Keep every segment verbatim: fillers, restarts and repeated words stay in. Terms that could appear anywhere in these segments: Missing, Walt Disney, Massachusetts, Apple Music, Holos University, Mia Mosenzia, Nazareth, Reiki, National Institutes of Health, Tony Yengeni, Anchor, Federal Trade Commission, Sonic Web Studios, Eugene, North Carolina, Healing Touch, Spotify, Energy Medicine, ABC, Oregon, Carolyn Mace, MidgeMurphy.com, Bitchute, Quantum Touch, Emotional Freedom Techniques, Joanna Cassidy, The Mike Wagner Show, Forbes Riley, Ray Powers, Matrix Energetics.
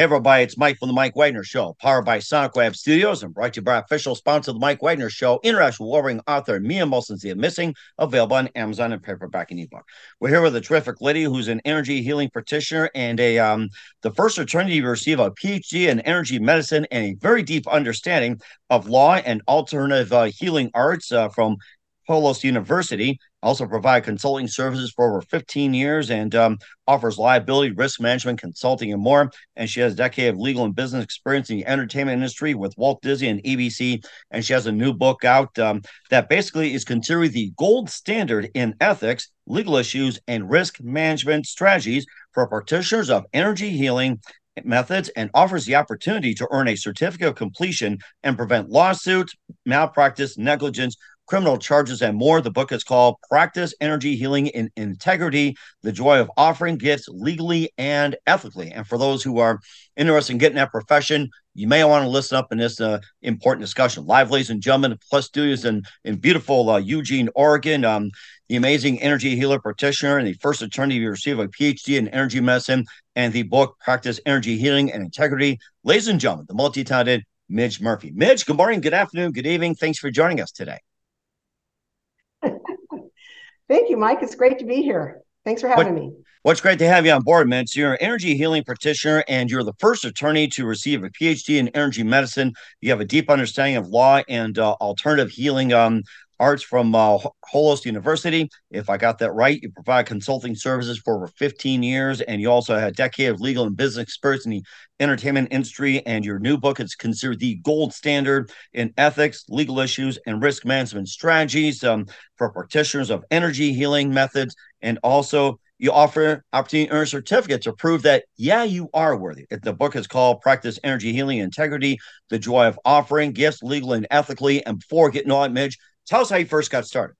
Hey everybody, it's Mike from The Mike Wagner Show, powered by Sonic Web Studios and brought to you by official sponsor of The Mike Wagner Show, international warring author Mia Mosenzia Missing, available on Amazon and paperback and ebook. We're here with a terrific lady who's an energy healing practitioner and a um, the first attorney to receive a P H D in energy medicine and a very deep understanding of law and alternative uh, healing arts uh, from Holos University. Also provide consulting services for over fifteen years and um, offers liability, risk management, consulting, and more. And she has a decade of legal and business experience in the entertainment industry with Walt Disney and A B C. And she has a new book out um, that basically is considered the gold standard in ethics, legal issues, and risk management strategies for practitioners of energy healing methods, and offers the opportunity to earn a certificate of completion and prevent lawsuits, malpractice, negligence, criminal charges, and more. The book is called Practice Energy Healing in Integrity: The Joy of Offering Gifts Legally and Ethically. And for those who are interested in getting that profession, you may want to listen up in this uh, important discussion. Live, ladies and gentlemen, Plus Studios in, in beautiful uh, Eugene, Oregon. Um, the amazing energy healer practitioner and the first attorney to receive a P H D in energy medicine, and the book Practice Energy Healing and Integrity. Ladies and gentlemen, the multi-talented Midge Murphy. Midge, good morning, good afternoon, good evening. Thanks for joining us today. Thank you, Mike. It's great to be here. Thanks for having what, me. What's great to have you on board, Mitch. You're an energy healing practitioner, and you're the first attorney to receive a P H D in energy medicine. You have a deep understanding of law and uh, alternative healing um, arts from uh, Holos University. If I got that right, you provide consulting services for over fifteen years, and you also had a decade of legal and business experience in the entertainment industry, and your new book is considered the gold standard in ethics, legal issues, and risk management strategies um, for practitioners of energy healing methods. And also, you offer opportunity to earn certificates to prove that, yeah, you are worthy. The book is called Practice Energy Healing and Integrity: The Joy of Offering Gifts Legally and Ethically. And before getting on, Midge, tell us how you first got started.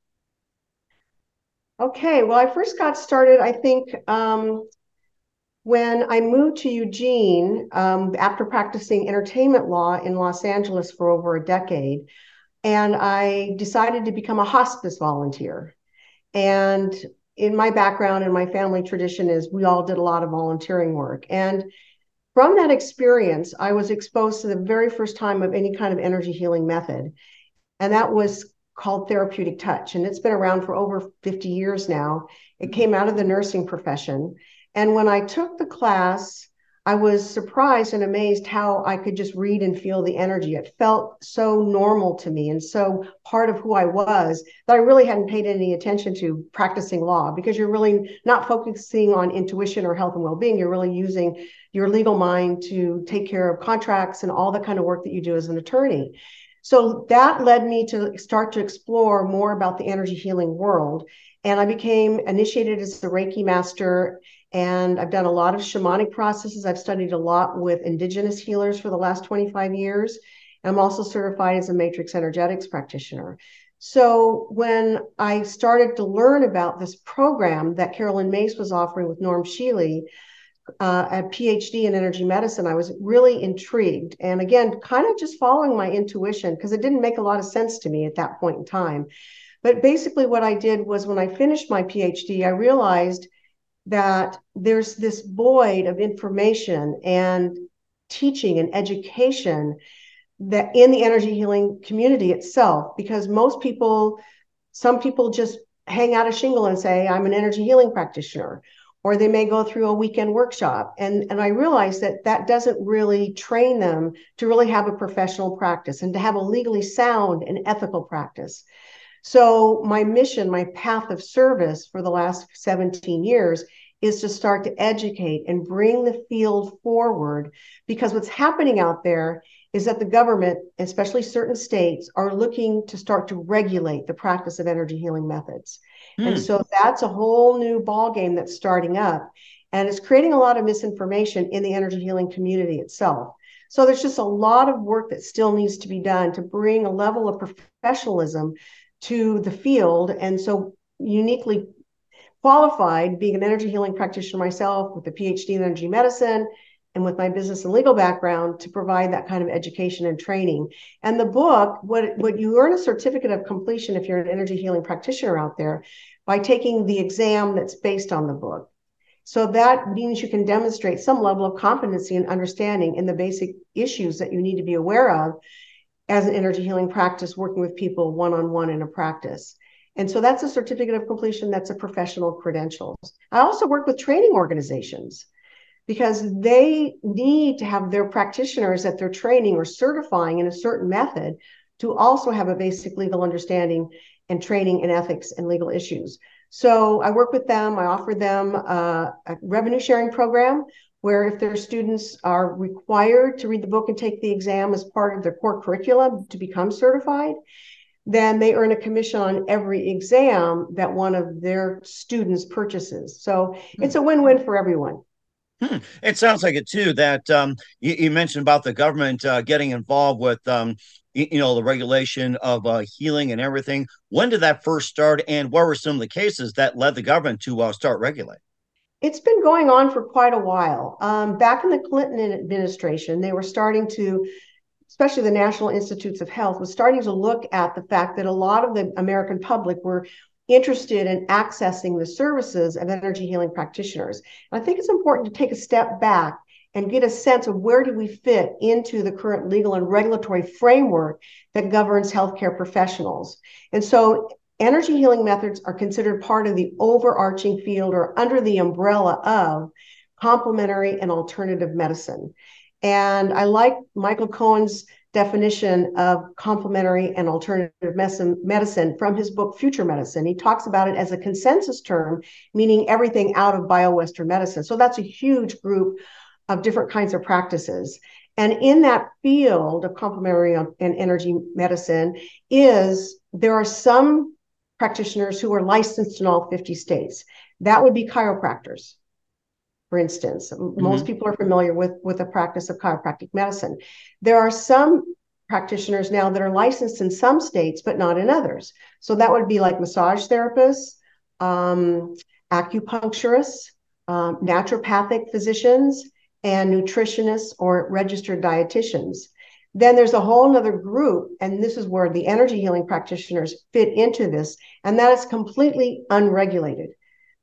Okay, well, I first got started, I think, um, when I moved to Eugene um, after practicing entertainment law in Los Angeles for over a decade, and I decided to become a hospice volunteer. And in my background and my family tradition is we all did a lot of volunteering work. And from that experience, I was exposed to the very first time of any kind of energy healing method, and that was called Therapeutic Touch. And it's been around for over fifty years now. It came out of the nursing profession. And when I took the class, I was surprised and amazed how I could just read and feel the energy. It felt so normal to me and so part of who I was that I really hadn't paid any attention to practicing law, because you're really not focusing on intuition or health and well-being. You're really using your legal mind to take care of contracts and all the kind of work that you do as an attorney. So that led me to start to explore more about the energy healing world. And I became initiated as the Reiki master, and I've done a lot of shamanic processes. I've studied a lot with indigenous healers for the last twenty-five years. I'm also certified as a matrix energetics practitioner. So when I started to learn about this program that Carolyn Mace was offering with Norm Shealy, Uh, a P H D in energy medicine, I was really intrigued. And again, kind of just following my intuition, because it didn't make a lot of sense to me at that point in time. But basically what I did was when I finished my P H D, I realized that there's this void of information and teaching and education that in the energy healing community itself, because most people, some people just hang out a shingle and say, I'm an energy healing practitioner, or they may go through a weekend workshop. And, and I realize that that doesn't really train them to really have a professional practice and to have a legally sound and ethical practice. So my mission, my path of service for the last seventeen years is to start to educate and bring the field forward, because what's happening out there is that the government, especially certain states, are looking to start to regulate the practice of energy healing methods. Mm. And so that's a whole new ballgame that's starting up, and it's creating a lot of misinformation in the energy healing community itself. So there's just a lot of work that still needs to be done to bring a level of professionalism to the field. And so uniquely qualified, being an energy healing practitioner myself with a P H D in energy medicine, and with my business and legal background, to provide that kind of education and training. And the book, what, what you earn a certificate of completion if you're an energy healing practitioner out there by taking the exam that's based on the book. So that means you can demonstrate some level of competency and understanding in the basic issues that you need to be aware of as an energy healing practice, working with people one-on-one in a practice. And so that's a certificate of completion. That's a professional credentials. I also work with training organizations, because they need to have their practitioners that they're training or certifying in a certain method to also have a basic legal understanding and training in ethics and legal issues. So I work with them. I offer them a, a revenue sharing program where if their students are required to read the book and take the exam as part of their core curriculum to become certified, then they earn a commission on every exam that one of their students purchases. So it's a win-win for everyone. Hmm. It sounds like it, too, that um, you, you mentioned about the government uh, getting involved with, um, you, you know, the regulation of uh, healing and everything. When did that first start, and what were some of the cases that led the government to uh, start regulating? It's been going on for quite a while. Um, back in the Clinton administration, they were starting to, especially the National Institutes of Health, was starting to look at the fact that a lot of the American public were interested in accessing the services of energy healing practitioners. And I think it's important to take a step back and get a sense of where do we fit into the current legal and regulatory framework that governs healthcare professionals. And so energy healing methods are considered part of the overarching field or under the umbrella of complementary and alternative medicine. And I like Michael Cohen's definition of complementary and alternative medicine, medicine from his book, Future Medicine. He talks about it as a consensus term, meaning everything out of bio-Western medicine. So that's a huge group of different kinds of practices. And in that field of complementary and energy medicine is there are some practitioners who are licensed in all fifty states. That would be chiropractors. For instance, mm-hmm. most people are familiar with, with the practice of chiropractic medicine. There are some practitioners now that are licensed in some states, but not in others. So that would be like massage therapists, um, acupuncturists, um, naturopathic physicians, and nutritionists or registered dietitians. Then there's a whole other group, and this is where the energy healing practitioners fit into this, and that is completely unregulated.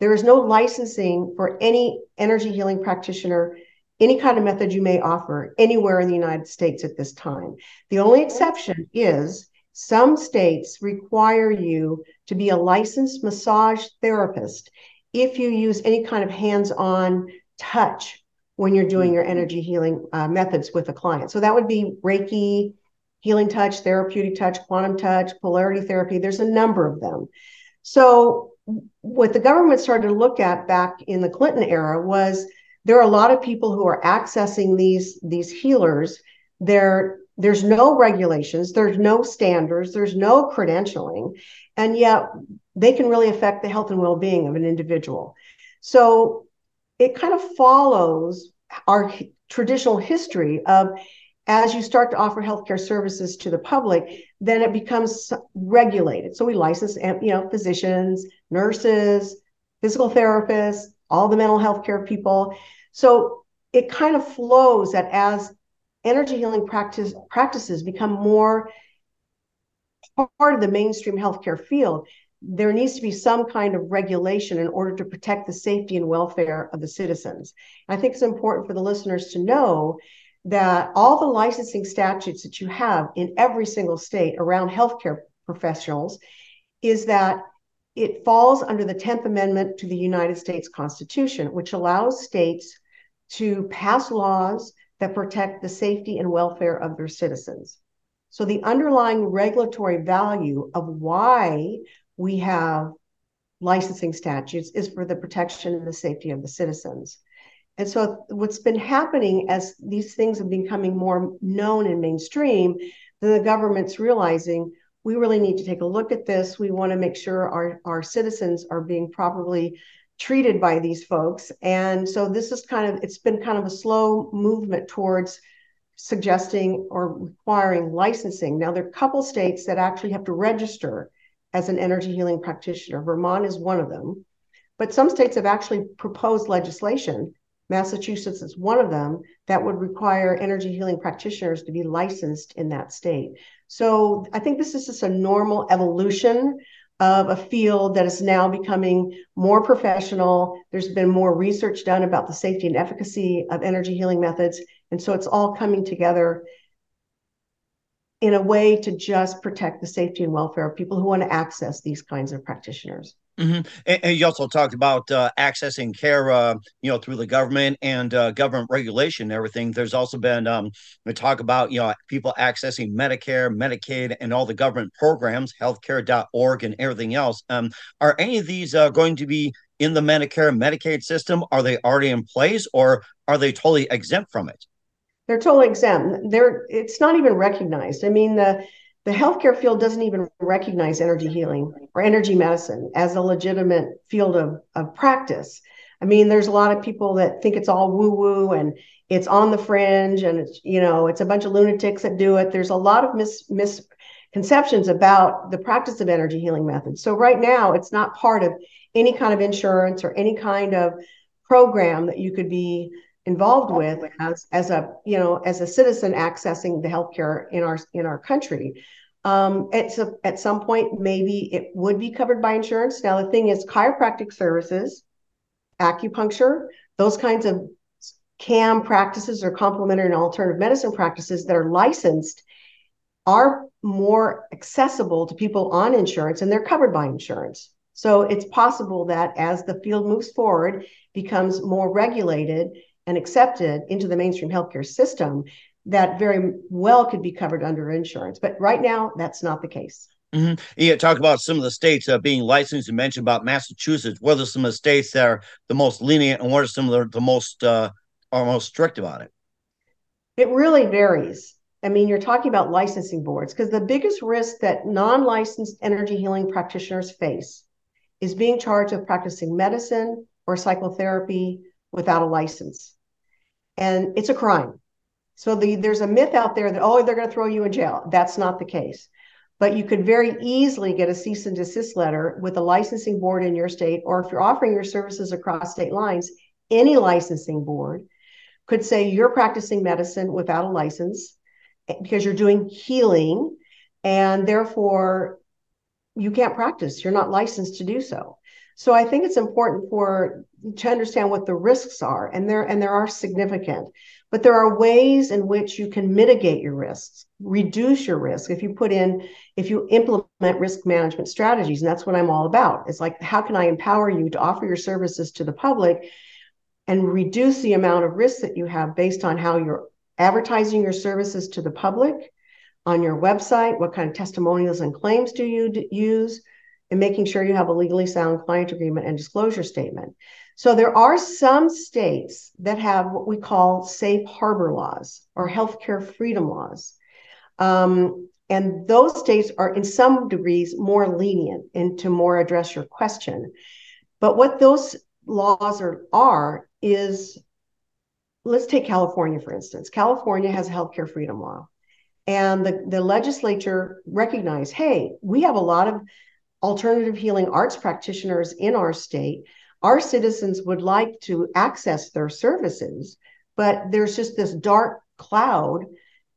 There is no licensing for any energy healing practitioner, any kind of method you may offer anywhere in the United States at this time. The only exception is some states require you to be a licensed massage therapist if you use any kind of hands-on touch when you're doing your energy healing uh, methods with a client. So that would be Reiki, Healing Touch, Therapeutic Touch, Quantum Touch, Polarity Therapy. There's a number of them. So what the government started to look at back in the Clinton era was there are a lot of people who are accessing these, these healers. There, there's no regulations, there's no standards, there's no credentialing, and yet they can really affect the health and well-being of an individual. So it kind of follows our traditional history of, as you start to offer healthcare services to the public, then it becomes regulated. So we license, you know, physicians, nurses, physical therapists, all the mental health care people. So it kind of flows that as energy healing practice, practices become more part of the mainstream healthcare field, there needs to be some kind of regulation in order to protect the safety and welfare of the citizens. And I think it's important for the listeners to know that all the licensing statutes that you have in every single state around healthcare professionals is that it falls under the tenth Amendment to the United States Constitution, which allows states to pass laws that protect the safety and welfare of their citizens. So the underlying regulatory value of why we have licensing statutes is for the protection and the safety of the citizens. And so what's been happening as these things have been becoming more known and mainstream, the government's realizing we really need to take a look at this. We want to make sure our, our citizens are being properly treated by these folks. And so this is kind of, it's been kind of a slow movement towards suggesting or requiring licensing. Now, there are a couple states that actually have to register as an energy healing practitioner. Vermont is one of them, but some states have actually proposed legislation. Massachusetts is one of them that would require energy healing practitioners to be licensed in that state. So I think this is just a normal evolution of a field that is now becoming more professional. There's been more research done about the safety and efficacy of energy healing methods. And so it's all coming together in a way to just protect the safety and welfare of people who want to access these kinds of practitioners. Mm-hmm. And, and you also talked about uh, accessing care, uh, you know, through the government and uh, government regulation and everything. There's also been um, talk about, you know, people accessing Medicare, Medicaid, and all the government programs, healthcare dot org and everything else. Um, are any of these uh, going to be in the Medicare, Medicaid system? Are they already in place, or are they totally exempt from it? They're totally exempt. They're, it's not even recognized. I mean, the The healthcare field doesn't even recognize energy healing or energy medicine as a legitimate field of, of practice. I mean, there's a lot of people that think it's all woo-woo and it's on the fringe and it's, you know, it's a bunch of lunatics that do it. There's a lot of mis- misconceptions about the practice of energy healing methods. So right now, it's not part of any kind of insurance or any kind of program that you could be involved with as, as a, you know, as a citizen accessing the healthcare in our, in our country. Um, at, so at some point, maybe it would be covered by insurance. Now, the thing is chiropractic services, acupuncture, those kinds of C A M practices or complementary and alternative medicine practices that are licensed are more accessible to people on insurance, and they're covered by insurance. So it's possible that as the field moves forward, becomes more regulated and accepted into the mainstream healthcare system, that very well could be covered under insurance. But right now, that's not the case. Mm-hmm. You talk about some of the states uh, being licensed. You mentioned about Massachusetts. What are some of the states that are the most lenient, and what are some of the, the most uh, are most strict about it? It really varies. I mean, you're talking about licensing boards, because the biggest risk that non-licensed energy healing practitioners face is being charged with practicing medicine or psychotherapy without a license. And it's a crime. So the, there's a myth out there that, oh, they're going to throw you in jail. That's not the case. But you could very easily get a cease and desist letter with a licensing board in your state, or if you're offering your services across state lines, any licensing board could say you're practicing medicine without a license because you're doing healing, and therefore you can't practice. You're not licensed to do so. So I think it's important for to understand what the risks are, and there and there are significant, but there are ways in which you can mitigate your risks, reduce your risk if you put in, if you implement risk management strategies, and that's what I'm all about. It's like, how can I empower you to offer your services to the public and reduce the amount of risk that you have based on how you're advertising your services to the public on your website, what kind of testimonials and claims do you d- use, and making sure you have a legally sound client agreement and disclosure statement. So there are some states that have what we call safe harbor laws or healthcare freedom laws. Um, and those states are in some degrees more lenient, and to more address your question. But what those laws are, are is, let's take California, for instance. California has a healthcare freedom law. And the, the legislature recognized, hey, we have a lot of alternative healing arts practitioners in our state. Our citizens would like to access their services, but there's just this dark cloud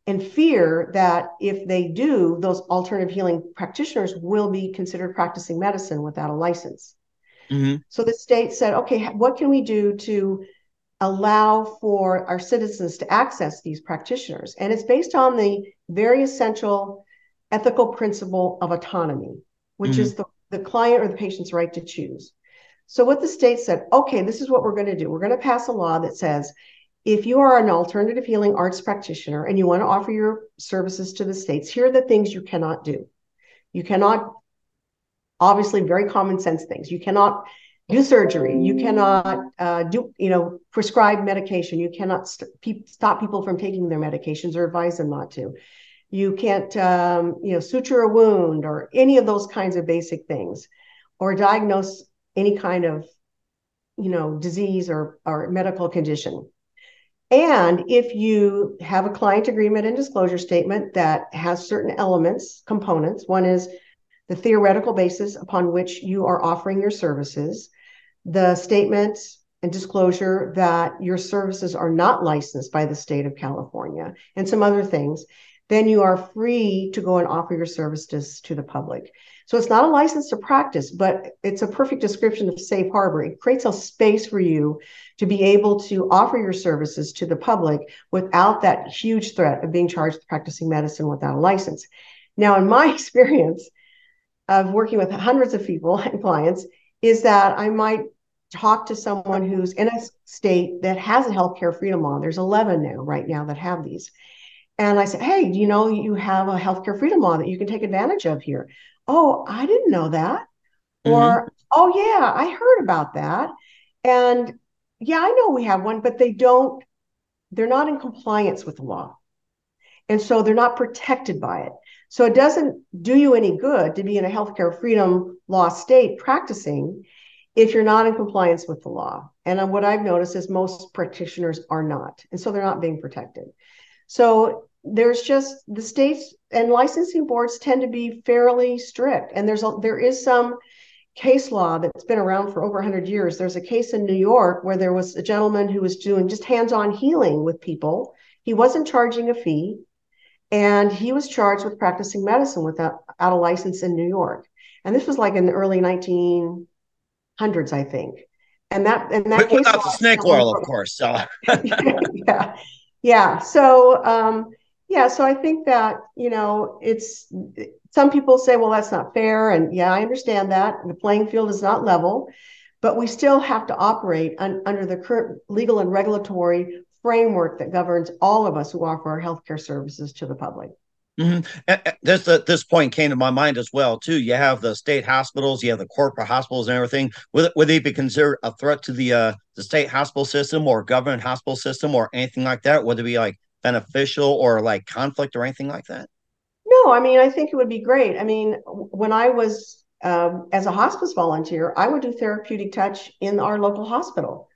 and fear that if they do, those alternative healing practitioners will be considered practicing medicine without a license. Mm-hmm. So the state said, okay, what can we do to allow for our citizens to access these practitioners. And it's based on the very essential ethical principle of autonomy, which mm-hmm. is the, the client or the patient's right to choose. So what the state said, okay, this is what we're going to do. We're going to pass a law that says, if you are an alternative healing arts practitioner and you want to offer your services to the states, here are the things you cannot do. You cannot, obviously, very common sense things. You cannot do surgery. You cannot uh, do, you know, prescribe medication. You cannot st- pe- stop people from taking their medications or advise them not to. You can't, um, you know, suture a wound or any of those kinds of basic things, or diagnose any kind of, you know, disease or, or medical condition. And if you have a client agreement and disclosure statement that has certain elements, components, one is the theoretical basis upon which you are offering your services, the statement and disclosure that your services are not licensed by the state of California, and some other things, then you are free to go and offer your services to the public. So it's not a license to practice, but it's a perfect description of safe harbor. It creates a space for you to be able to offer your services to the public without that huge threat of being charged with practicing medicine without a license. Now, in my experience of working with hundreds of people and clients, is that I might talk to someone who's in a state that has a healthcare freedom law. There's eleven now, right now, that have these. And I said, hey, you know, you have a healthcare freedom law that you can take advantage of here. Oh, I didn't know that. Mm-hmm. Or, oh, yeah, I heard about that. And yeah, I know we have one, but they don't, they're not in compliance with the law. And so they're not protected by it. So it doesn't do you any good to be in a healthcare freedom law state practicing if you're not in compliance with the law. And what I've noticed is most practitioners are not. And so they're not being protected. So there's just the states and licensing boards tend to be fairly strict. And there's a, there is some case law that's been around for over one hundred years. There's a case in New York where there was a gentleman who was doing just hands-on healing with people. He wasn't charging a fee. And he was charged with practicing medicine without, without a license in New York. And this was like in the early nineteen hundreds, I think. And that, and that but case without the snake oil, of course. So yeah, yeah. So um, yeah. So I think that, you know, it's some people say, well, that's not fair, and yeah, I understand that. The playing field is not level, but we still have to operate un, under the current legal and regulatory framework that governs all of us who offer our healthcare services to the public. Mm-hmm. This uh, this point came to my mind as well, too. You have the state hospitals, you have the corporate hospitals and everything. Would, would they be considered a threat to the uh, the state hospital system or government hospital system or anything like that? Would it be like beneficial or like conflict or anything like that? No, I mean, I think it would be great. I mean, when I was um, as a hospice volunteer, I would do therapeutic touch in our local hospital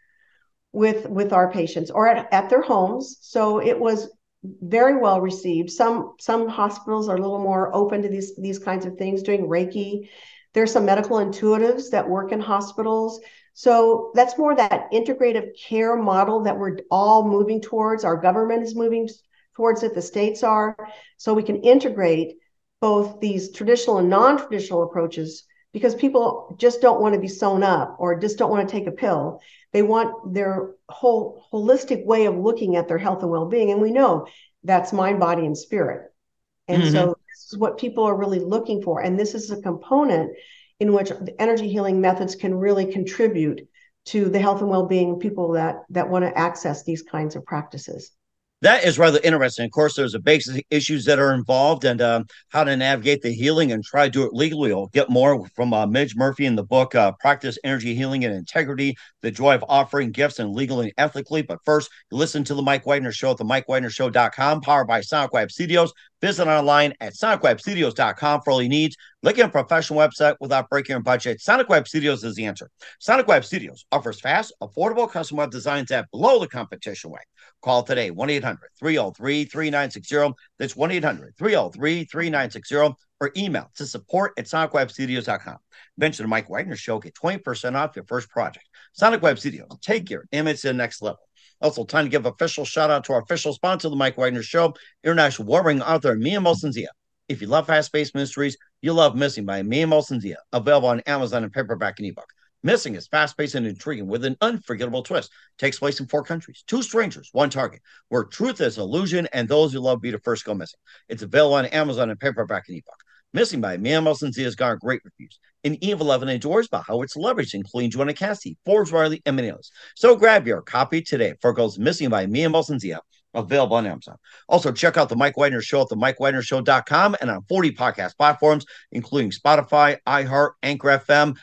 with with our patients or at, at their homes. So it was very well received. Some some hospitals are a little more open to these, these kinds of things, doing Reiki. There's some medical intuitives that work in hospitals. So that's more that integrative care model that we're all moving towards. Our government is moving towards it. The states are. So we can integrate both these traditional and non-traditional approaches, because people just don't want to be sewn up or just don't want to take a pill. They want their whole holistic way of looking at their health and well-being. And we know that's mind, body, and spirit. And mm-hmm. so this is what people are really looking for. And this is a component in which the energy healing methods can really contribute to the health and well-being of people that, that want to access these kinds of practices. That is rather interesting. Of course, there's the basic issues that are involved and uh, how to navigate the healing and try to do it legally. We'll get more from uh, Midge Murphy in the book, uh, Practice Energy Healing in Integrity, The Joy of Offering Gifts and Legally and Ethically. But first, you listen to The Mike Wagner Show at the mike wagner show dot com, powered by Sonic Web Studios. Visit online at sonic web studios dot com for all your needs. Look at a professional website without breaking your budget. Sonic Web Studios is the answer. Sonic Web Studios offers fast, affordable custom web designs that blow the competition away. Call today, one eight hundred three oh three three nine six oh. That's one eight hundred three oh three three nine six oh. Or email to support at sonic web studios dot com. Mention the Mike Wagner Show. Get twenty percent off your first project. Sonic Web Studios. Take your image to the next level. Also, time to give official shout-out to our official sponsor, The Mike Wagner Show, international warring author Mia Mosenzia. If you love fast-paced mysteries, you'll love Missing by Mia Mosenzia, available on Amazon in paperback and ebook. Missing is fast-paced and intriguing with an unforgettable twist. Takes place in four countries, two strangers, one target, where truth is illusion and those who love be the first go missing. It's available on Amazon in paperback and ebook. Missing by Mia Mosenzia has garnered great reviews. And Eve eleven endures about how it's leveraged, including Joanna Cassidy, Forbes Riley, and many others. So grab your copy today for goes Missing by Mia Mosenzia, available on Amazon. Also, check out The Mike Wagner Show at the mike wagner show dot com and on forty podcast platforms, including Spotify, iHeart, Anchor F M,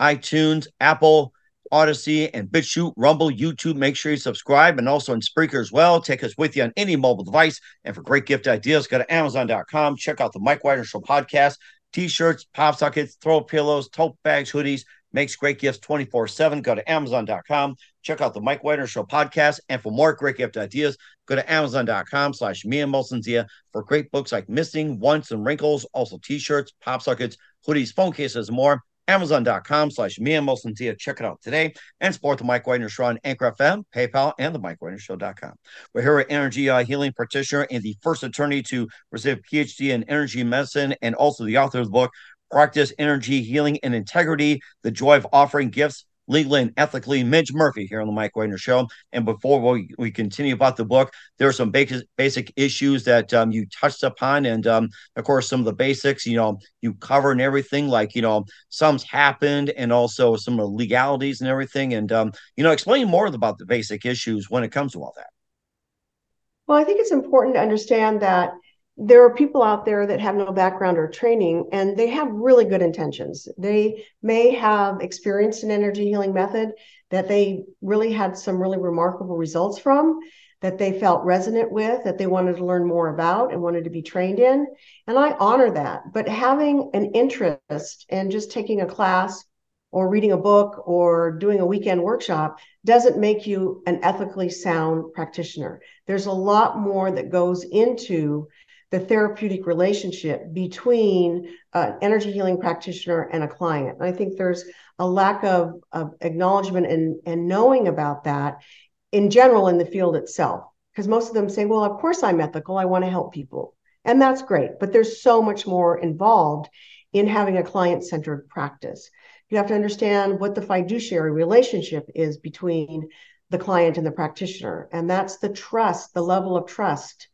iTunes, Apple, Odyssey, and BitChute, Rumble, YouTube. Make sure you subscribe, and also on Spreaker as well. Take us with you on any mobile device. And for great gift ideas, go to amazon dot com. Check out the Mike Wagner Show podcast, T-shirts, pop sockets, throw pillows, tote bags, hoodies. Makes great gifts twenty-four seven. Go to amazon dot com. Check out the Mike Wagner Show podcast. And for more great gift ideas, go to amazon dot com slash Mia Mosenzia for great books like Missing, Once, and Wrinkles. Also T-shirts, pop sockets, hoodies, phone cases, and more. Amazon dot com slash Mia Mosenzia. Check it out today and support the Mike Wagner Show on Anchor F M, PayPal, and the mike wagner show dot com. We're here with energy uh, healing practitioner and the first attorney to receive a P H D in energy medicine, and also the author of the book, Practice Energy Healing in Integrity: The Joy of Offering Gifts Legally and Ethically, Midge Murphy, here on the Mike Wagner Show. And before we, we continue about the book, there are some basic, basic issues that um, you touched upon. And, um, of course, some of the basics, you know, you cover and everything, like, you know, some's happened, and also some of the legalities and everything. And, um, you know, explain more about the basic issues when it comes to all that. Well, I think it's important to understand that there are people out there that have no background or training, and they have really good intentions. They may have experienced an energy healing method that they really had some really remarkable results from, that they felt resonant with, that they wanted to learn more about and wanted to be trained in. And I honor that. But having an interest in just taking a class or reading a book or doing a weekend workshop doesn't make you an ethically sound practitioner. There's a lot more that goes into the therapeutic relationship between an uh, energy healing practitioner and a client. And I think there's a lack of, of acknowledgement and, and knowing about that in general in the field itself, because most of them say, well, of course I'm ethical. I want to help people. And that's great. But there's so much more involved in having a client-centered practice. You have to understand what the fiduciary relationship is between the client and the practitioner. And that's the trust, the level of trust.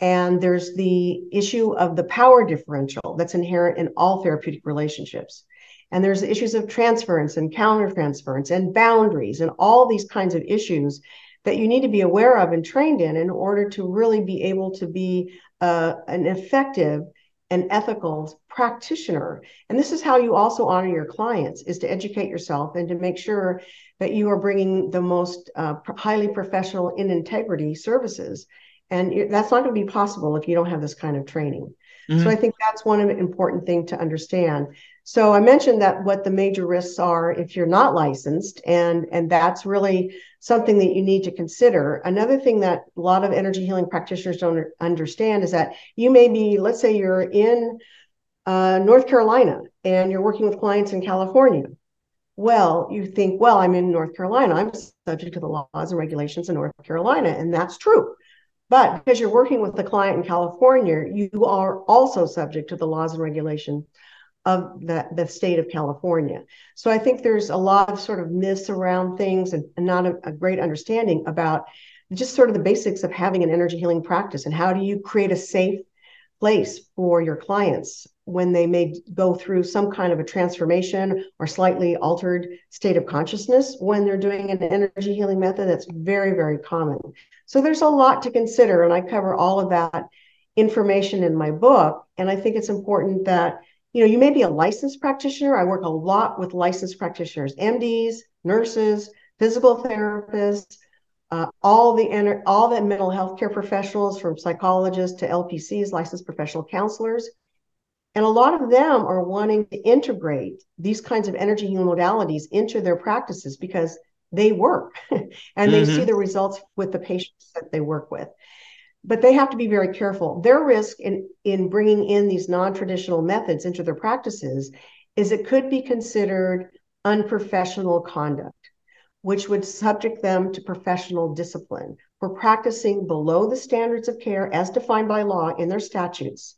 And there's the issue of the power differential that's inherent in all therapeutic relationships. And there's the issues of transference and countertransference and boundaries and all these kinds of issues that you need to be aware of and trained in in order to really be able to be uh, an effective and ethical practitioner. And this is how you also honor your clients, is to educate yourself and to make sure that you are bringing the most uh, highly professional in integrity services. And that's not going to be possible if you don't have this kind of training. Mm-hmm. So I think that's one important thing to understand. So I mentioned that what the major risks are if you're not licensed, and, and that's really something that you need to consider. Another thing that a lot of energy healing practitioners don't understand is that you may be, let's say you're in uh, North Carolina and you're working with clients in California. Well, you think, well, I'm in North Carolina. I'm subject to the laws and regulations in North Carolina. And that's true. But because you're working with the client in California, you are also subject to the laws and regulations of the, the state of California. So I think there's a lot of sort of myths around things, and, and not a, a great understanding about just sort of the basics of having an energy healing practice, and how do you create a safe place for your clients when they may go through some kind of a transformation or slightly altered state of consciousness when they're doing an energy healing method. That's very, very common. So there's a lot to consider. And I cover all of that information in my book. And I think it's important that, you know, you may be a licensed practitioner. I work a lot with licensed practitioners, M Ds, nurses, physical therapists, Uh, all the all the mental health care professionals, from psychologists to L P Cs, licensed professional counselors. And a lot of them are wanting to integrate these kinds of energy healing modalities into their practices because they work and mm-hmm. they see the results with the patients that they work with. But they have to be very careful. Their risk in, in bringing in these non-traditional methods into their practices is it could be considered unprofessional conduct, which would subject them to professional discipline for practicing below the standards of care as defined by law in their statutes,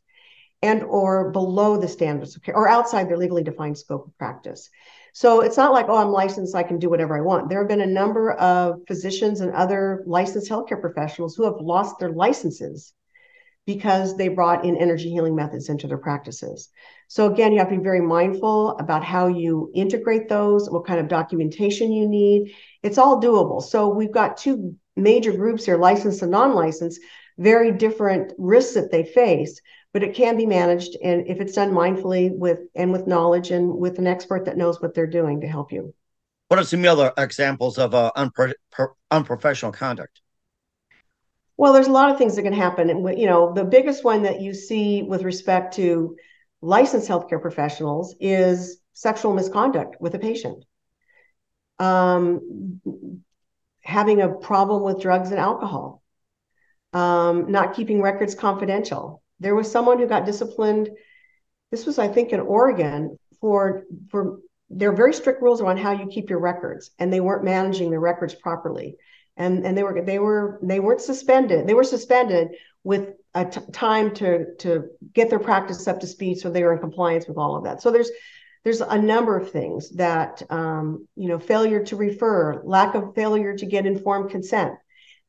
and or below the standards of care or outside their legally defined scope of practice. So it's not like, oh, I'm licensed, I can do whatever I want. There have been a number of physicians and other licensed healthcare professionals who have lost their licenses because they brought in energy healing methods into their practices. So again, you have to be very mindful about how you integrate those, what kind of documentation you need. It's all doable. So we've got two major groups here, licensed and non-licensed, very different risks that they face, but it can be managed, and if it's done mindfully with and with knowledge and with an expert that knows what they're doing to help you. What are some other examples of uh, unpro- pro- unprofessional conduct? Well, there's a lot of things that can happen. And, you know, the biggest one that you see with respect to licensed healthcare professionals is sexual misconduct with a patient. Um, having a problem with drugs and alcohol. Um, not keeping records confidential. There was someone who got disciplined. This was, I think, in Oregon for, for there are very strict rules around how you keep your records, and they weren't managing their records properly. And, and they were, they were, they weren't suspended. They were suspended with a t- time to, to get their practice up to speed. So they were in compliance with all of that. So there's, there's a number of things that, um, you know, failure to refer, lack of failure to get informed consent.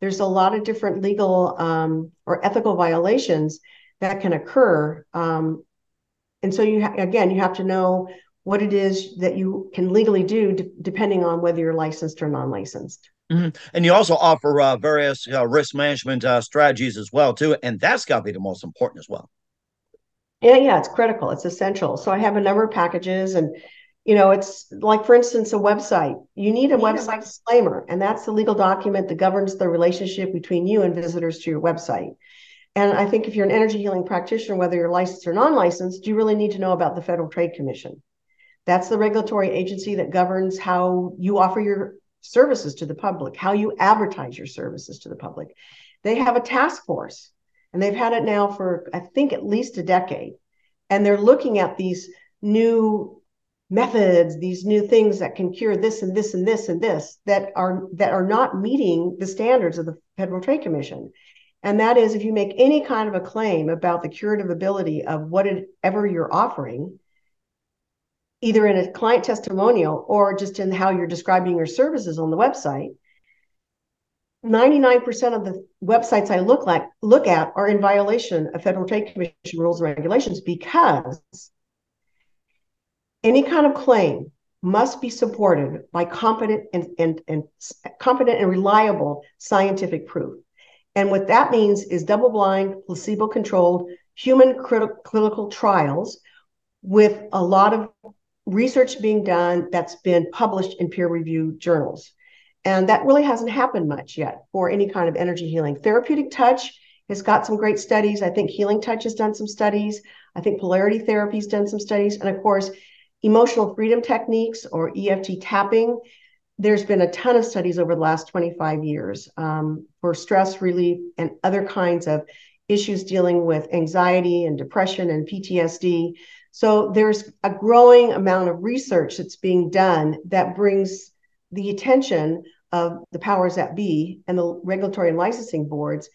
There's a lot of different legal um, or ethical violations that can occur. Um, and so you, ha- again, you have to know what it is that you can legally do d- depending on whether you're licensed or non-licensed. Mm-hmm. And you also offer uh, various uh, risk management uh, strategies as well, too. And that's got to be the most important as well. Yeah, yeah, it's critical. It's essential. So I have a number of packages, and, you know, it's like, for instance, a website. You need a website disclaimer, and that's the legal document that governs the relationship between you and visitors to your website. And I think if you're an energy healing practitioner, whether you're licensed or non-licensed, you really need to know about the Federal Trade Commission. That's the regulatory agency that governs how you offer your services to the public, how you advertise your services to the public. They have a task force, and they've had it now for, I think, at least a decade. And they're looking at these new methods, these new things that can cure this and this and this and this that are that are not meeting the standards of the Federal Trade Commission. And that is, if you make any kind of a claim about the curative ability of whatever you're offering, either in a client testimonial or just in how you're describing your services on the website, ninety-nine percent of the websites I look like look at are in violation of Federal Trade Commission rules and regulations, because any kind of claim must be supported by competent and, and, and competent and reliable scientific proof. And what that means is double-blind, placebo-controlled human criti- clinical trials with a lot of research being done that's been published in peer-reviewed journals. And that really hasn't happened much yet for any kind of energy healing. Therapeutic Touch has got some great studies. I think Healing Touch has done some studies. I think Polarity Therapy has done some studies. And of course, Emotional Freedom Techniques, or E F T tapping, there's been a ton of studies over the last twenty-five years um, for stress relief and other kinds of issues dealing with anxiety and depression and P T S D. So there's a growing amount of research that's being done that brings the attention of the powers that be and the regulatory and licensing boards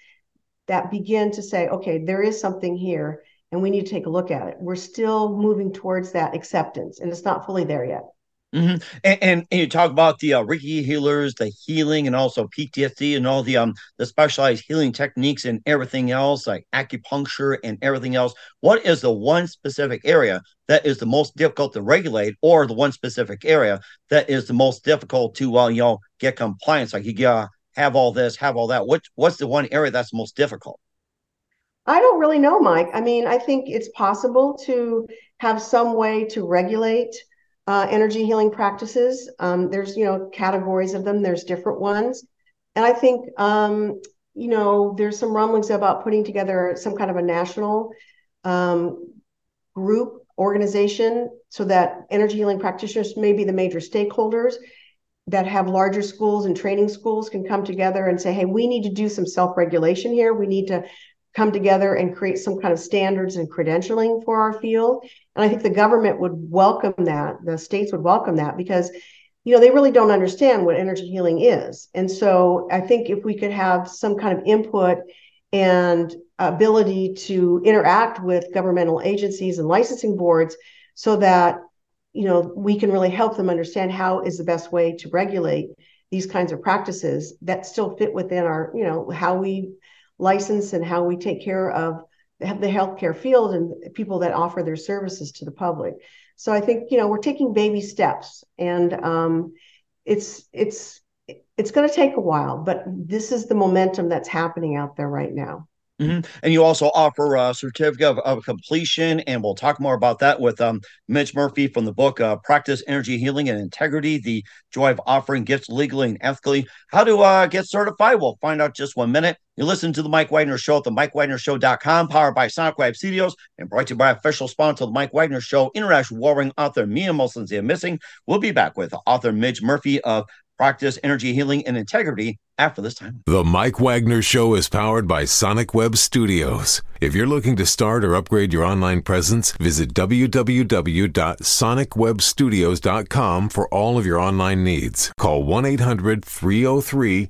that begin to say, okay, there is something here, and we need to take a look at it. We're still moving towards that acceptance, and it's not fully there yet. Mm-hmm. And, and, and you talk about the uh, Reiki healers, the healing, and also P T S D, and all the um the specialized healing techniques and everything else, like acupuncture and everything else. What is the one specific area that is the most difficult to regulate, or the one specific area that is the most difficult to, well, you know, get compliance? Like you gotta have all this, have all that. What what's the one area that's most difficult? I don't really know, Mike. I mean, I think it's possible to have some way to regulate uh, energy healing practices. Um, there's, you know, categories of them. There's different ones. And I think, um, you know, there's some rumblings about putting together some kind of a national um, group organization so that energy healing practitioners, maybe the major stakeholders that have larger schools and training schools, can come together and say, hey, we need to do some self-regulation here. We need to come together and create some kind of standards and credentialing for our field. And I think the government would welcome that. The states would welcome that, because, you know, they really don't understand what energy healing is. And so I think if we could have some kind of input and ability to interact with governmental agencies and licensing boards so that, you know, we can really help them understand how is the best way to regulate these kinds of practices that still fit within our, you know, how we license and how we take care of the healthcare field and people that offer their services to the public. So I think, you know, we're taking baby steps, and um, it's, it's, it's going to take a while, but this is the momentum that's happening out there right now. Mm-hmm. And you also offer a certificate of, of completion, and we'll talk more about that with um, Midge Murphy from the book uh, Practice Energy Healing and Integrity: The Joy of Offering Gifts Legally and Ethically. How to uh, get certified? We'll find out just one minute. You listen to The Mike Wagner Show at the mike wagner show dot com, powered by Sonic Web Studios, and brought to you by official sponsor of The Mike Wagner Show, international warring author Mia Mosenzia Missing. We'll be back with author Midge Murphy of Practice Energy Healing and Integrity after this time. The Mike Wagner Show is powered by Sonic Web Studios. If you're looking to start or upgrade your online presence, visit w w w dot sonic web studios dot com for all of your online needs. Call one eight hundred three oh three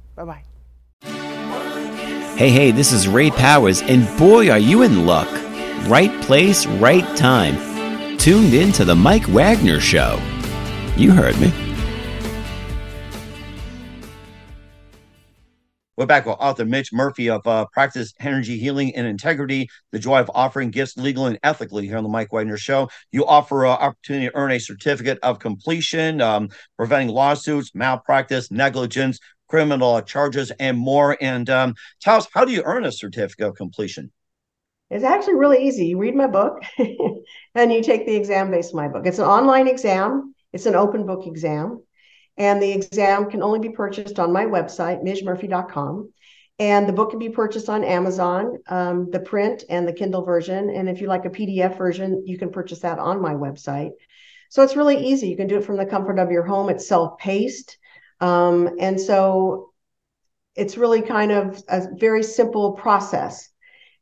Bye-bye. Hey, hey, this is Ray Powers, and boy, are you in luck. Right place, right time. Tuned in to The Mike Wagner Show. You heard me. We're back with author Midge Murphy of uh, Practice Energy Healing and Integrity, The Joy of Offering Gifts Legally and Ethically, here on The Mike Wagner Show. You offer an uh, opportunity to earn a certificate of completion, um, preventing lawsuits, malpractice, negligence, criminal charges, and more. And um, tell us, how do you earn a certificate of completion? It's actually really easy. You read my book and you take the exam based on my book. It's an online exam. It's an open book exam. And the exam can only be purchased on my website, Midge Murphy dot com. And the book can be purchased on Amazon, um, the print and the Kindle version. And if you like a P D F version, you can purchase that on my website. So it's really easy. You can do it from the comfort of your home. It's self-paced. Um, and so it's really kind of a very simple process.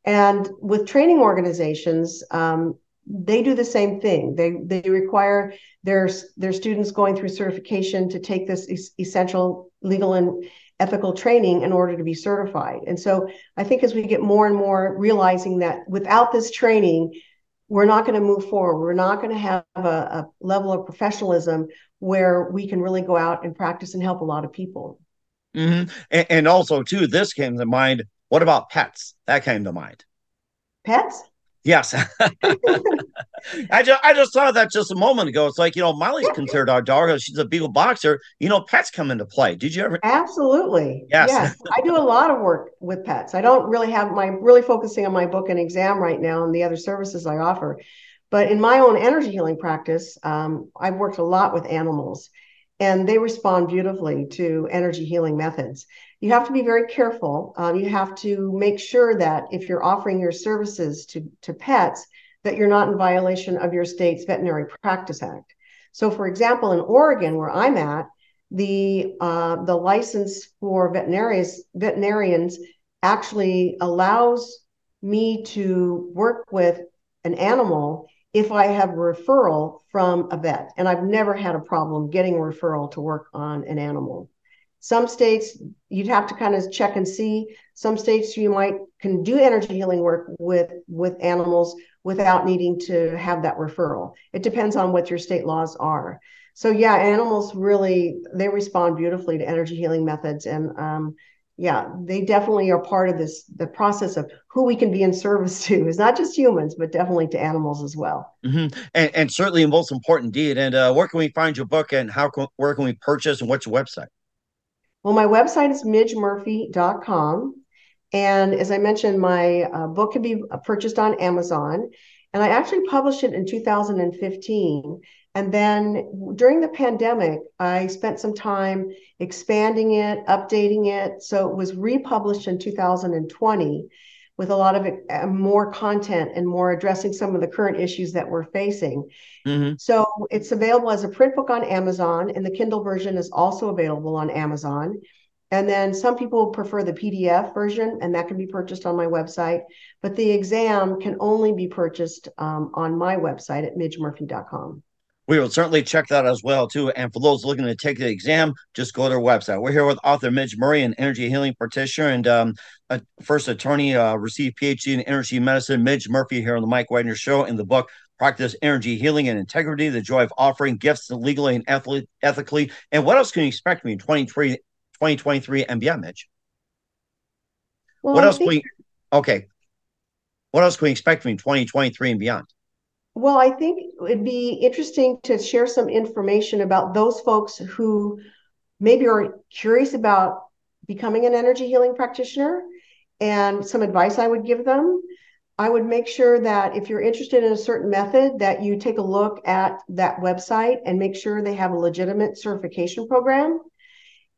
And with training organizations, um, they do the same thing. They they require their, their students going through certification to take this es- essential legal and ethical training in order to be certified. And so I think as we get more and more realizing that without this training, we're not going to move forward. We're not going to have a, a level of professionalism where we can really go out and practice and help a lot of people. Mm-hmm. And, and also, too, this came to mind. What about pets? That came to mind. Pets? Yes. I just I just saw that just a moment ago. It's like, you know, Molly's considered our dog. She's a beagle boxer. You know, pets come into play. Did you ever? Absolutely. Yes. yes. I do a lot of work with pets. I don't really have my really focusing on my book and exam right now and the other services I offer. But in my own energy healing practice, um, I've worked a lot with animals, and they respond beautifully to energy healing methods. You have to be very careful. Um, you have to make sure that if you're offering your services to, to pets, that you're not in violation of your state's Veterinary Practice Act. So for example, in Oregon, where I'm at, the uh, the license for veterinarians, veterinarians actually allows me to work with an animal if I have a referral from a vet. And I've never had a problem getting a referral to work on an animal. Some states, you'd have to kind of check and see. Some states you might can do energy healing work with, with animals without needing to have that referral. It depends on what your state laws are. So yeah, animals really, they respond beautifully to energy healing methods. And um, yeah, they definitely are part of this, the process of who we can be in service to. It's not just humans, but definitely to animals as well. Mm-hmm. And, and certainly the most important deed. And uh, where can we find your book, and how can, where can we purchase, and what's your website? Well, my website is Midge Murphy dot com. And as I mentioned, my uh, book can be purchased on Amazon. And I actually published it in two thousand fifteen. And then during the pandemic, I spent some time expanding it, updating it. So it was republished in two thousand twenty with a lot of uh, more content and more addressing some of the current issues that we're facing. Mm-hmm. So it's available as a print book on Amazon, and the Kindle version is also available on Amazon. And then some people prefer the P D F version, and that can be purchased on my website. But the exam can only be purchased um, on my website at Midge Murphy dot com. We will certainly check that as well, too. And for those looking to take the exam, just go to our website. We're here with author Midge Murphy, an energy healing practitioner and um, a first attorney, uh, received P H D in energy medicine. Midge Murphy here on The Mike Wagner Show, in the book Practice Energy Healing in Integrity: The Joy of Offering Gifts Legally and eth- Ethically. And what else can you expect from you in twenty twenty-three and beyond, Midge? Well, what I else think- can we, okay. What else can we expect from you in twenty twenty-three and beyond? Well, I think it'd be interesting to share some information about those folks who maybe are curious about becoming an energy healing practitioner, and some advice I would give them. I would make sure that if you're interested in a certain method, that you take a look at that website and make sure they have a legitimate certification program.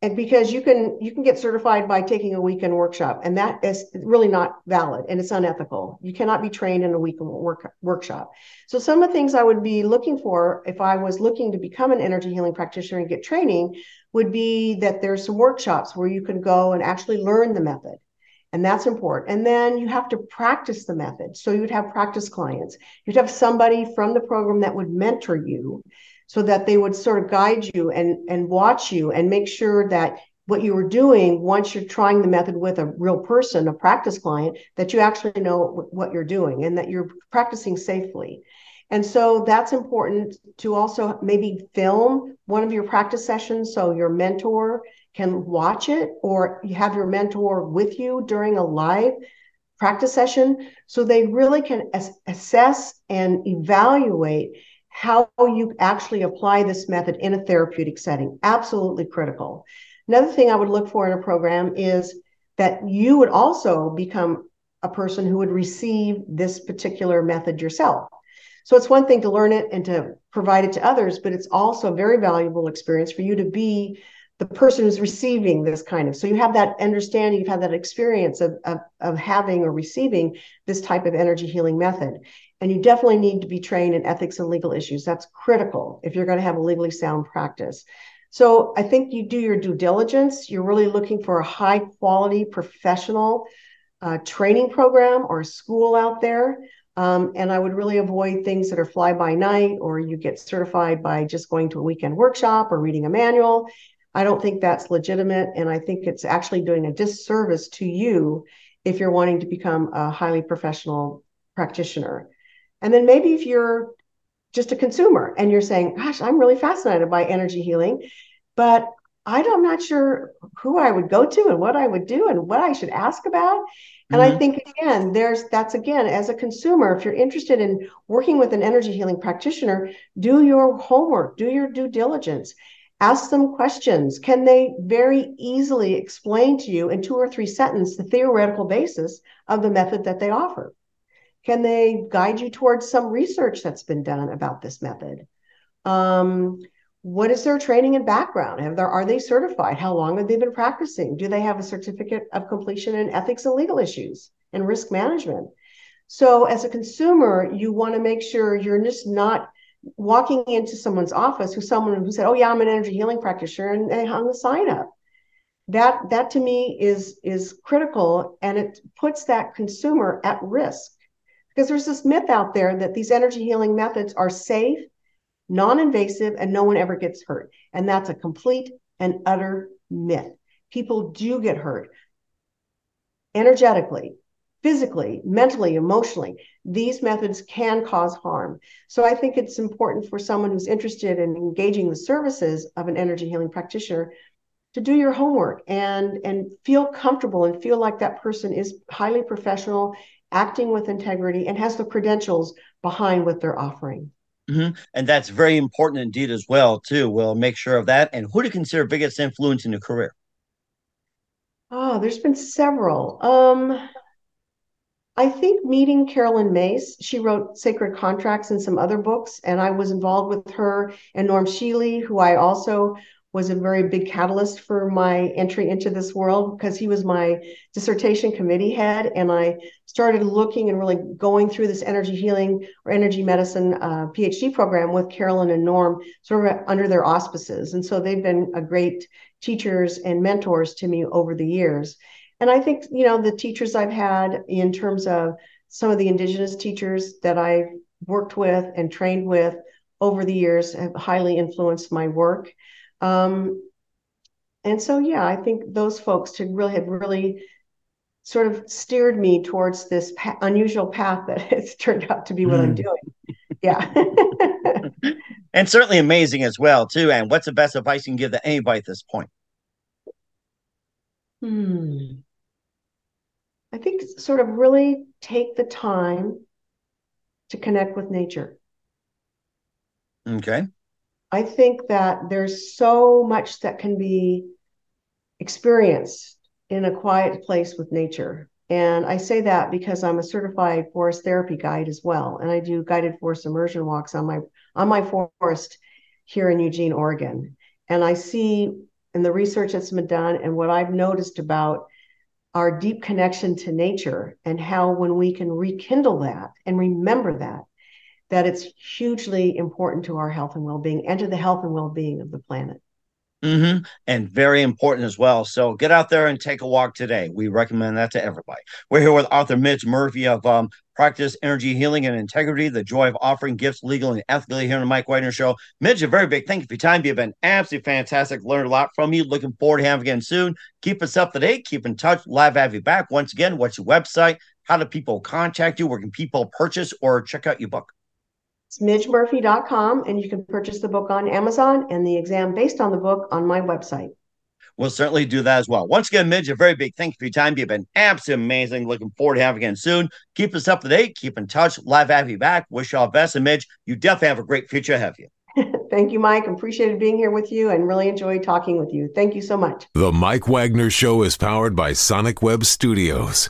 And because you can you can get certified by taking a weekend workshop, and that is really not valid, and it's unethical. You cannot be trained in a weekend work, workshop. So some of the things I would be looking for if I was looking to become an energy healing practitioner and get training would be that there's some workshops where you can go and actually learn the method. And that's important. And then you have to practice the method. So you would have practice clients. You'd have somebody from the program that would mentor you, so that they would sort of guide you and, and watch you and make sure that what you were doing, once you're trying the method with a real person, a practice client, that you actually know what you're doing and that you're practicing safely. And so that's important to also maybe film one of your practice sessions so your mentor can watch it, or you have your mentor with you during a live practice session so they really can as- assess and evaluate how you actually apply this method in a therapeutic setting. Absolutely critical. Another thing I would look for in a program is that you would also become a person who would receive this particular method yourself. So it's one thing to learn it and to provide it to others, but it's also a very valuable experience for you to be the person who's receiving this kind of. So you have that understanding, you've had that experience of, of, of having or receiving this type of energy healing method. And you definitely need to be trained in ethics and legal issues. That's critical if you're going to have a legally sound practice. So I think you do your due diligence. You're really looking for a high quality professional uh, training program or a school out there. Um, and I would really avoid things that are fly by night, or you get certified by just going to a weekend workshop or reading a manual. I don't think that's legitimate. And I think it's actually doing a disservice to you if you're wanting to become a highly professional practitioner. And then maybe if you're just a consumer and you're saying, gosh, I'm really fascinated by energy healing, but I don't, I'm not sure who I would go to and what I would do and what I should ask about. Mm-hmm. And I think, again, there's that's, again, as a consumer, if you're interested in working with an energy healing practitioner, do your homework, do your due diligence, ask them questions. Can they very easily explain to you in two or three sentences the theoretical basis of the method that they offer? Can they guide you towards some research that's been done about this method? Um, what is their training and background? Have there, are they certified? How long have they been practicing? Do they have a certificate of completion in ethics and legal issues and risk management? So as a consumer, you want to make sure you're just not walking into someone's office who someone who said, oh, yeah, I'm an energy healing practitioner, and they hung the sign up. That, that to me is, is critical, and it puts that consumer at risk. Because there's this myth out there that these energy healing methods are safe, non-invasive, and no one ever gets hurt. And that's a complete and utter myth. People do get hurt energetically, physically, mentally, emotionally. These methods can cause harm. So I think it's important for someone who's interested in engaging the services of an energy healing practitioner to do your homework and, and feel comfortable and feel like that person is highly professional, acting with integrity, and has the credentials behind what they're offering. Mm-hmm. And that's very important indeed as well, too. We'll make sure of that. And who to consider biggest influence in your career? Oh, there's been several. Um, I think meeting Carolyn Mace. She wrote Sacred Contracts and some other books, and I was involved with her and Norm Shealy, who I also was a very big catalyst for my entry into this world, because he was my dissertation committee head. And I started looking and really going through this energy healing or energy medicine uh, PhD program with Carolyn and Norm, sort of under their auspices. And so they've been a great teachers and mentors to me over the years. And I think, you know, the teachers I've had in terms of some of the indigenous teachers that I've worked with and trained with over the years have highly influenced my work. Um, and so, yeah, I think those folks to really have really sort of steered me towards this pa- unusual path that has turned out to be what mm. I'm doing. Yeah. And certainly amazing as well, too. And what's the best advice you can give to anybody at this point? Hmm. I think sort of really take the time to connect with nature. Okay. I think that there's so much that can be experienced in a quiet place with nature. And I say that because I'm a certified forest therapy guide as well. And I do guided forest immersion walks on my on my forest here in Eugene, Oregon. And I see in the research that's been done and what I've noticed about our deep connection to nature and how when we can rekindle that and remember that, that it's hugely important to our health and well-being and to the health and well-being of the planet. Mm-hmm. And very important as well. So get out there and take a walk today. We recommend that to everybody. We're here with author Midge Murphy of um, Practice Energy Healing and Integrity, The Joy of Offering Gifts Legally and Ethically here on The Mike Wagner Show. Midge, a very big thank you for your time. You've been absolutely fantastic. Learned a lot from you. Looking forward to having you again soon. Keep us up to date. Keep in touch. Live have you back. Once again, what's your website? How do people contact you? Where can people purchase or check out your book? It's Midge Murphy dot com, and you can purchase the book on Amazon and the exam based on the book on my website. We'll certainly do that as well. Once again, Midge, a very big thank you for your time. You've been absolutely amazing. Looking forward to having you again soon. Keep us up to date. Keep in touch. Live have you back. Wish you all the best. And Midge, you definitely have a great future, have you? Thank you, Mike. Appreciated being here with you and really enjoyed talking with you. Thank you so much. The Mike Wagner Show is powered by Sonic Web Studios.